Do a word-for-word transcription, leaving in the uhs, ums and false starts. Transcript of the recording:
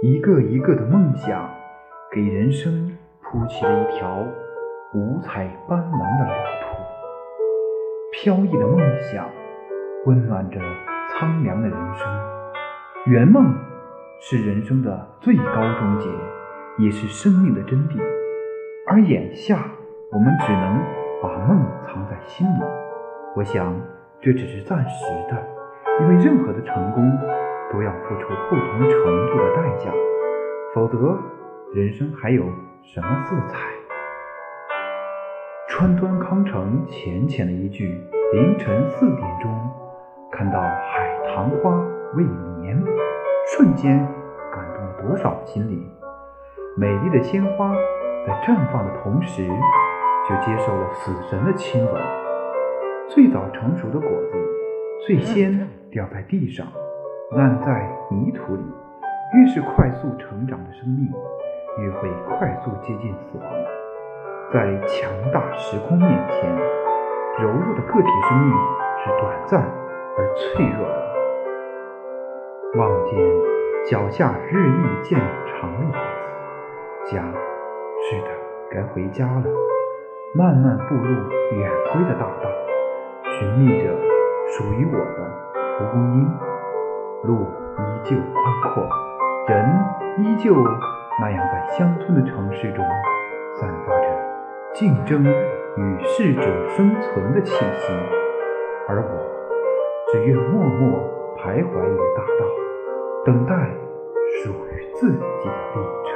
一个一个的梦想，给人生铺起了一条五彩斑斓的路途。飘逸的梦想温暖着苍凉的人生，圆梦是人生的最高终结，也是生命的真谛。而眼下我们只能把梦藏在心里，我想这只是暂时的，因为任何的成功都要付出不同程度的代价，否则人生还有什么色彩？川端康成浅浅的一句凌晨四点钟看到海棠花未眠，瞬间感动了多少心灵。美丽的鲜花在绽放的同时就接受了死神的亲吻，最早成熟的果子最先掉在地上，烂在泥土里。越是快速成长的生命，越会快速接近死亡。在强大时空面前，柔弱的个体生命是短暂而脆弱的。望见脚下日益渐长的影子，家，是的，该回家了。慢慢步入远归的大道，寻觅着属于我的蒲公英。路依旧宽阔，人依旧那样在乡村的城市中散发着竞争与适者生存的气息，而我只愿默默徘徊于大道，等待属于自己的励志。